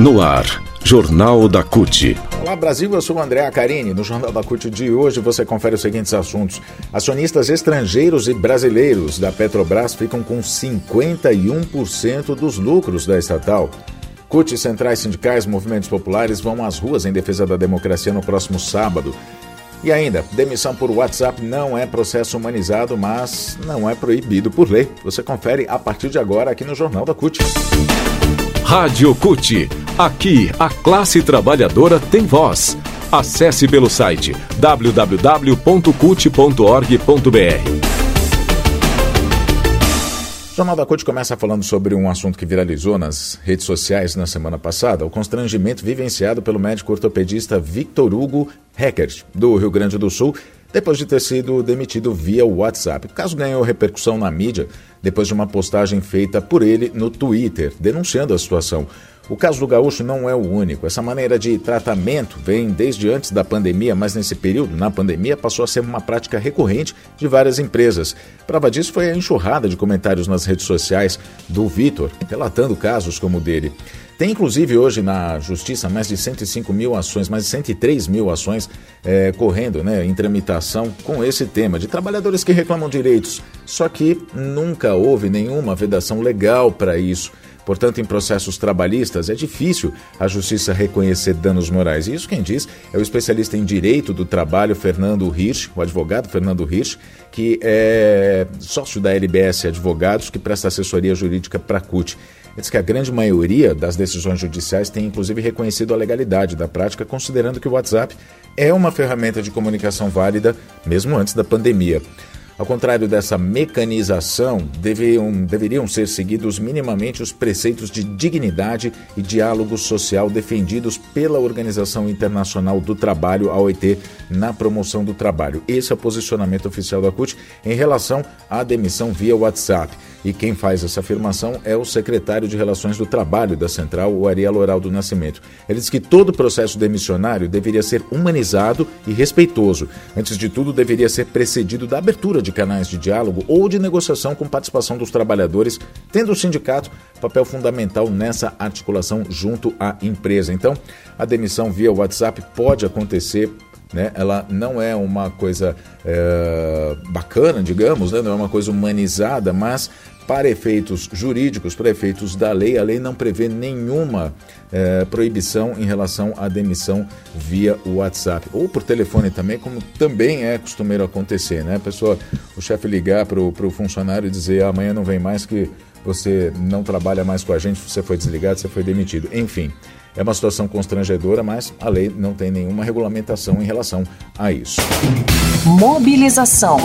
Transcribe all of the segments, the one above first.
No ar, Jornal da CUT. Olá Brasil, eu sou o André Acarini. No Jornal da CUT de hoje você confere os seguintes assuntos. Acionistas estrangeiros e brasileiros da Petrobras ficam com 51% dos lucros da estatal. CUT, centrais sindicais, movimentos populares vão às ruas em defesa da democracia no próximo sábado. E ainda, demissão por WhatsApp não é processo humanizado, mas não é proibido por lei. Você confere a partir de agora aqui no Jornal da CUT. Rádio CUT. Aqui, a classe trabalhadora tem voz. Acesse pelo site www.cut.org.br. O Jornal da CUT começa falando sobre um assunto que viralizou nas redes sociais na semana passada, o constrangimento vivenciado pelo médico ortopedista Victor Hugo Reckert, do Rio Grande do Sul, depois de ter sido demitido via WhatsApp. O caso ganhou repercussão na mídia depois de uma postagem feita por ele no Twitter, denunciando a situação. O caso do gaúcho não é o único. Essa maneira de tratamento vem desde antes da pandemia, mas nesse período, na pandemia, passou a ser uma prática recorrente de várias empresas. Prova disso foi a enxurrada de comentários nas redes sociais do Victor, relatando casos como o dele. Tem, inclusive, hoje na Justiça mais de 103 mil ações correndo em tramitação com esse tema de trabalhadores que reclamam direitos. Só que nunca houve nenhuma vedação legal para isso. Portanto, em processos trabalhistas, é difícil a Justiça reconhecer danos morais. E isso quem diz é o especialista em Direito do Trabalho, Fernando Hirsch, o advogado Fernando Hirsch, que é sócio da LBS Advogados, que presta assessoria jurídica para a CUT. Ele diz que a grande maioria das decisões judiciais tem, inclusive, reconhecido a legalidade da prática, considerando que o WhatsApp é uma ferramenta de comunicação válida, mesmo antes da pandemia. Ao contrário dessa mecanização, deveriam ser seguidos minimamente os preceitos de dignidade e diálogo social defendidos pela Organização Internacional do Trabalho, a OIT, na promoção do trabalho. Esse é o posicionamento oficial da CUT em relação à demissão via WhatsApp. E quem faz essa afirmação é o secretário de Relações do Trabalho da Central, o Ariel Oraldo do Nascimento. Ele diz que todo processo demissionário deveria ser humanizado e respeitoso. Antes de tudo, deveria ser precedido da abertura de canais de diálogo ou de negociação com participação dos trabalhadores, tendo o sindicato papel fundamental nessa articulação junto à empresa. Então, a demissão via WhatsApp pode acontecer, ela não é uma coisa bacana, digamos, não é uma coisa humanizada, mas para efeitos jurídicos, para efeitos da lei, a lei não prevê nenhuma proibição em relação à demissão via WhatsApp. Ou por telefone também, como também é costumeiro acontecer, né? A pessoa, o chefe ligar para o funcionário e dizer amanhã não vem mais que você não trabalha mais com a gente, você foi desligado, você foi demitido. Enfim, é uma situação constrangedora, mas a lei não tem nenhuma regulamentação em relação a isso. Mobilização.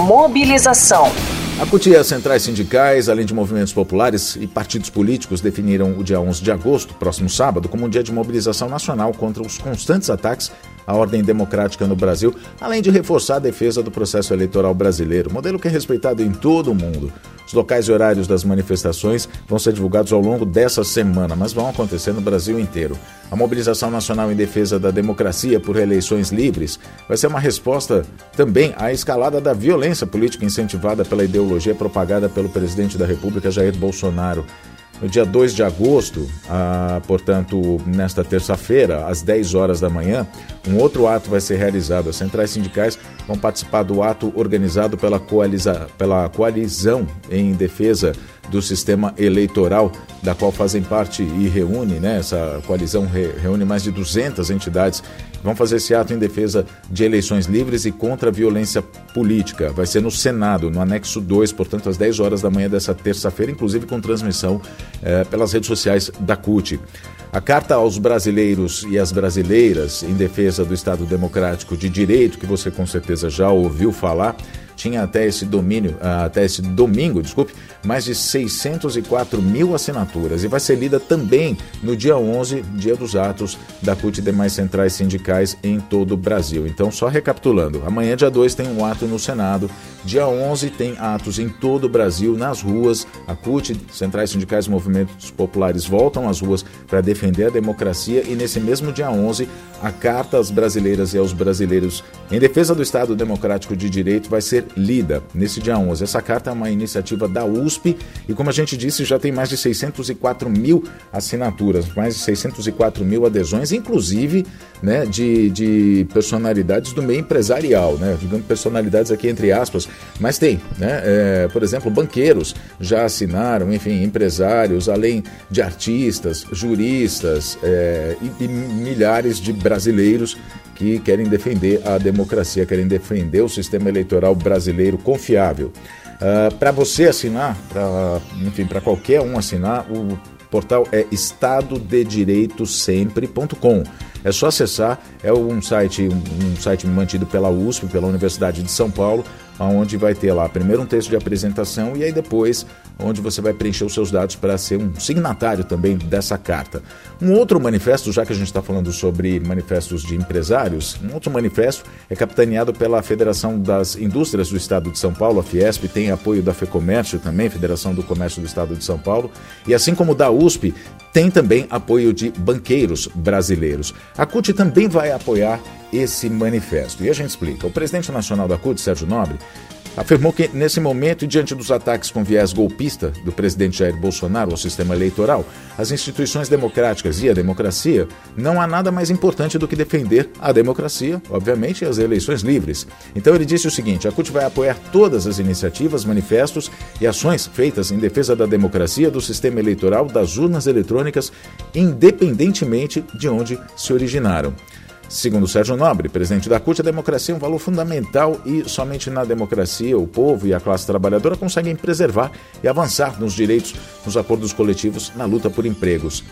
A CUT e as centrais sindicais, além de movimentos populares e partidos políticos, definiram o dia 11 de agosto, próximo sábado, como um dia de mobilização nacional contra os constantes ataques à ordem democrática no Brasil, além de reforçar a defesa do processo eleitoral brasileiro, modelo que é respeitado em todo o mundo. Os locais e horários das manifestações vão ser divulgados ao longo dessa semana, mas vão acontecer no Brasil inteiro. A mobilização nacional em defesa da democracia por eleições livres vai ser uma resposta também à escalada da violência política incentivada pela ideologia propagada pelo presidente da República, Jair Bolsonaro. No dia 2 de agosto, portanto, nesta terça-feira, às 10 horas da manhã, um outro ato vai ser realizado. As centrais sindicais vão participar do ato organizado pela Coalizão em Defesa do Sistema Eleitoral, da qual fazem parte e reúne, essa coalizão reúne mais de 200 entidades. Vão fazer esse ato em defesa de eleições livres e contra a violência política. Vai ser no Senado, no anexo 2, portanto, às 10 horas da manhã dessa terça-feira, inclusive com transmissão pelas redes sociais da CUT. A Carta aos Brasileiros e às Brasileiras em defesa do Estado Democrático de Direito, que você com certeza já ouviu falar, tinha até esse domingo, mais de 604 mil assinaturas e vai ser lida também no dia 11, dia dos atos da CUT e demais centrais sindicais em todo o Brasil. Então, só recapitulando, amanhã, dia 2, tem um ato no Senado Dia 11 tem atos em todo o Brasil, nas ruas. A CUT, centrais sindicais e movimentos populares voltam às ruas para defender a democracia. E nesse mesmo dia 11, a Carta às Brasileiras e aos Brasileiros em Defesa do Estado Democrático de Direito vai ser lida nesse dia 11. Essa carta é uma iniciativa da USP e, como a gente disse, já tem mais de 604 mil assinaturas, mais de 604 mil adesões, inclusive, né, de personalidades do meio empresarial, né? Digamos, personalidades aqui entre aspas, mas tem, né? Por exemplo, banqueiros já assinaram, enfim, empresários, além de artistas, juristas e milhares de brasileiros que querem defender a democracia, querem defender o sistema eleitoral brasileiro confiável. Para você assinar, enfim, para qualquer um assinar, o portal é estadodedireitosempre.com. É só acessar, é um site mantido pela USP, pela Universidade de São Paulo, onde vai ter lá primeiro um texto de apresentação e aí depois onde você vai preencher os seus dados para ser um signatário também dessa carta. Um outro manifesto, já que a gente está falando sobre manifestos de empresários, um outro manifesto é capitaneado pela Federação das Indústrias do Estado de São Paulo, a Fiesp, tem apoio da Fecomércio também, Federação do Comércio do Estado de São Paulo, e assim como da USP, tem também apoio de banqueiros brasileiros. A CUT também vai apoiar esse manifesto. E a gente explica. O presidente nacional da CUT, Sérgio Nobre, afirmou que, nesse momento, e diante dos ataques com viés golpista do presidente Jair Bolsonaro ao sistema eleitoral, as instituições democráticas e a democracia, não há nada mais importante do que defender a democracia, obviamente, e as eleições livres. Então ele disse o seguinte: a CUT vai apoiar todas as iniciativas, manifestos e ações feitas em defesa da democracia, do sistema eleitoral, das urnas eletrônicas, independentemente de onde se originaram. Segundo Sérgio Nobre, presidente da CUT, a democracia é um valor fundamental e somente na democracia o povo e a classe trabalhadora conseguem preservar e avançar nos direitos, nos acordos coletivos, na luta por empregos.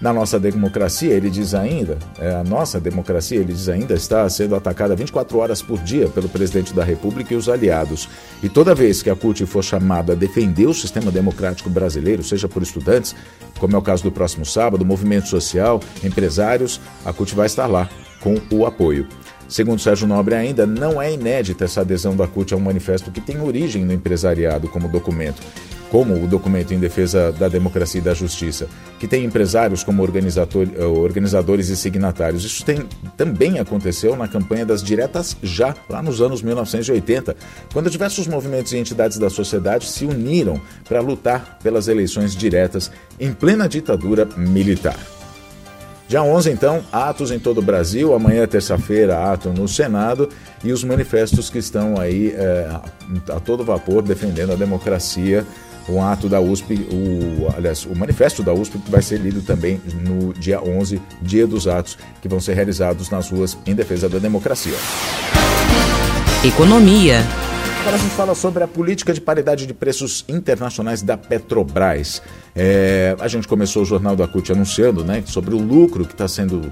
Na nossa democracia, ele diz ainda, a nossa democracia, ele diz ainda, está sendo atacada 24 horas por dia pelo presidente da República e os aliados. E toda vez que a CUT for chamada a defender o sistema democrático brasileiro, seja por estudantes, como é o caso do próximo sábado, movimento social, empresários, a CUT vai estar lá com o apoio. Segundo Sérgio Nobre ainda, não é inédita essa adesão da CUT a um manifesto que tem origem no empresariado como documento, como o documento em defesa da democracia e da justiça, que tem empresários como organizadores e signatários. Isso também aconteceu na campanha das diretas já, lá nos anos 1980, quando diversos movimentos e entidades da sociedade se uniram para lutar pelas eleições diretas em plena ditadura militar. Dia 11, então, atos em todo o Brasil, amanhã, terça-feira, ato no Senado e os manifestos que estão aí a todo vapor defendendo a democracia. Um ato da USP, o manifesto da USP vai ser lido também no dia 11, dia dos atos, que vão ser realizados nas ruas em defesa da democracia. Economia. Agora a gente fala sobre a política de paridade de preços internacionais da Petrobras. A gente começou o Jornal da CUT anunciando, né, sobre o lucro que está sendo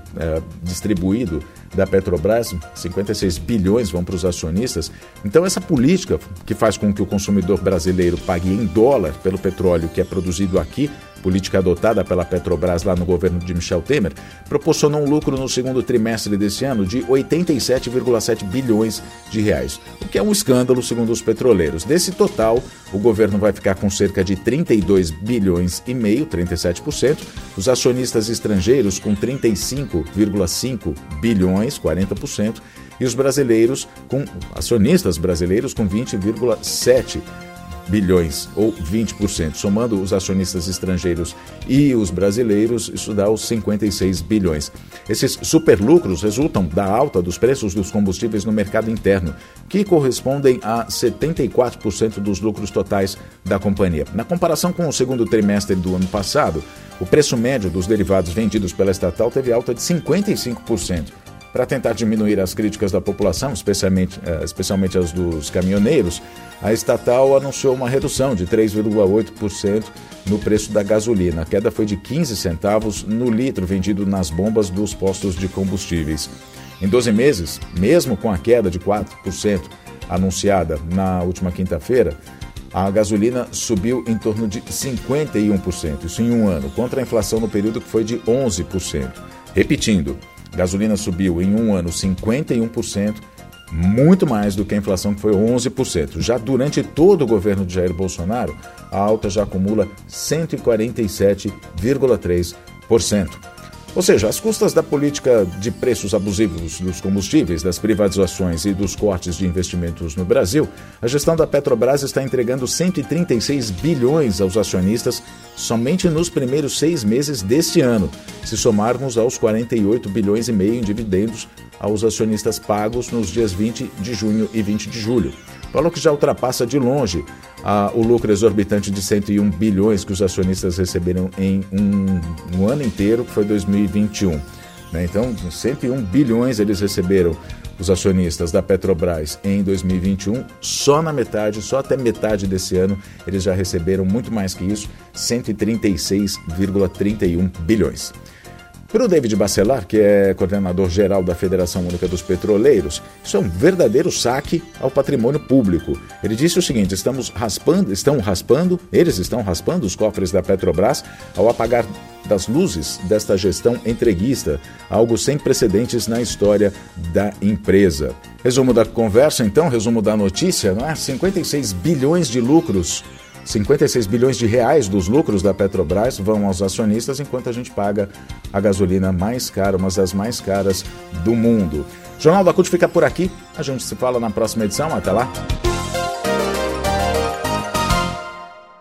distribuído da Petrobras, 56 bilhões vão para os acionistas. Então essa política que faz com que o consumidor brasileiro pague em dólar pelo petróleo que é produzido aqui, política adotada pela Petrobras lá no governo de Michel Temer, proporcionou um lucro no segundo trimestre desse ano de 87,7 bilhões de reais, o que é um escândalo segundo os petroleiros. Desse total, o governo vai ficar com cerca de 32 bilhões e meio, 37%, os acionistas estrangeiros com 35,5 bilhões, 40%, e os acionistas brasileiros com 20,7 bilhões, ou 20%. Somando os acionistas estrangeiros e os brasileiros, isso dá os 56 bilhões. Esses superlucros resultam da alta dos preços dos combustíveis no mercado interno, que correspondem a 74% dos lucros totais da companhia. Na comparação com o segundo trimestre do ano passado, o preço médio dos derivados vendidos pela estatal teve alta de 55%. Para tentar diminuir as críticas da população, especialmente as dos caminhoneiros, a estatal anunciou uma redução de 3,8% no preço da gasolina. A queda foi de 15 centavos no litro vendido nas bombas dos postos de combustíveis. Em 12 meses, mesmo com a queda de 4% anunciada na última quinta-feira, a gasolina subiu em torno de 51%, isso em um ano, contra a inflação no período que foi de 11%. Repetindo, gasolina subiu em um ano 51% muito mais do que a inflação, que foi 11%. Já durante todo o governo de Jair Bolsonaro, a alta já acumula 147,3%. Ou seja, as custas da política de preços abusivos dos combustíveis, das privatizações e dos cortes de investimentos no Brasil, a gestão da Petrobras está entregando 136 bilhões aos acionistas somente nos primeiros 6 meses deste ano, se somarmos aos 48 bilhões e meio em dividendos aos acionistas pagos nos dias 20 de junho e 20 de julho. Valor que já ultrapassa de longe o lucro exorbitante de 101 bilhões que os acionistas receberam em um ano inteiro, que foi 2021. Né? Então, 101 bilhões eles receberam, os acionistas da Petrobras, em 2021. Só na metade, só até metade desse ano, eles já receberam muito mais que isso, 136,31 bilhões. Para o David Bacelar, que é coordenador-geral da Federação Única dos Petroleiros, isso é um verdadeiro saque ao patrimônio público. Ele disse o seguinte: eles estão raspando os cofres da Petrobras ao apagar das luzes desta gestão entreguista, algo sem precedentes na história da empresa. Resumo da conversa, então, resumo da notícia, não é? 56 bilhões de lucros. 56 bilhões de reais dos lucros da Petrobras vão aos acionistas, enquanto a gente paga a gasolina mais cara, uma das mais caras do mundo. Jornal da CUT fica por aqui. A gente se fala na próxima edição. Até lá!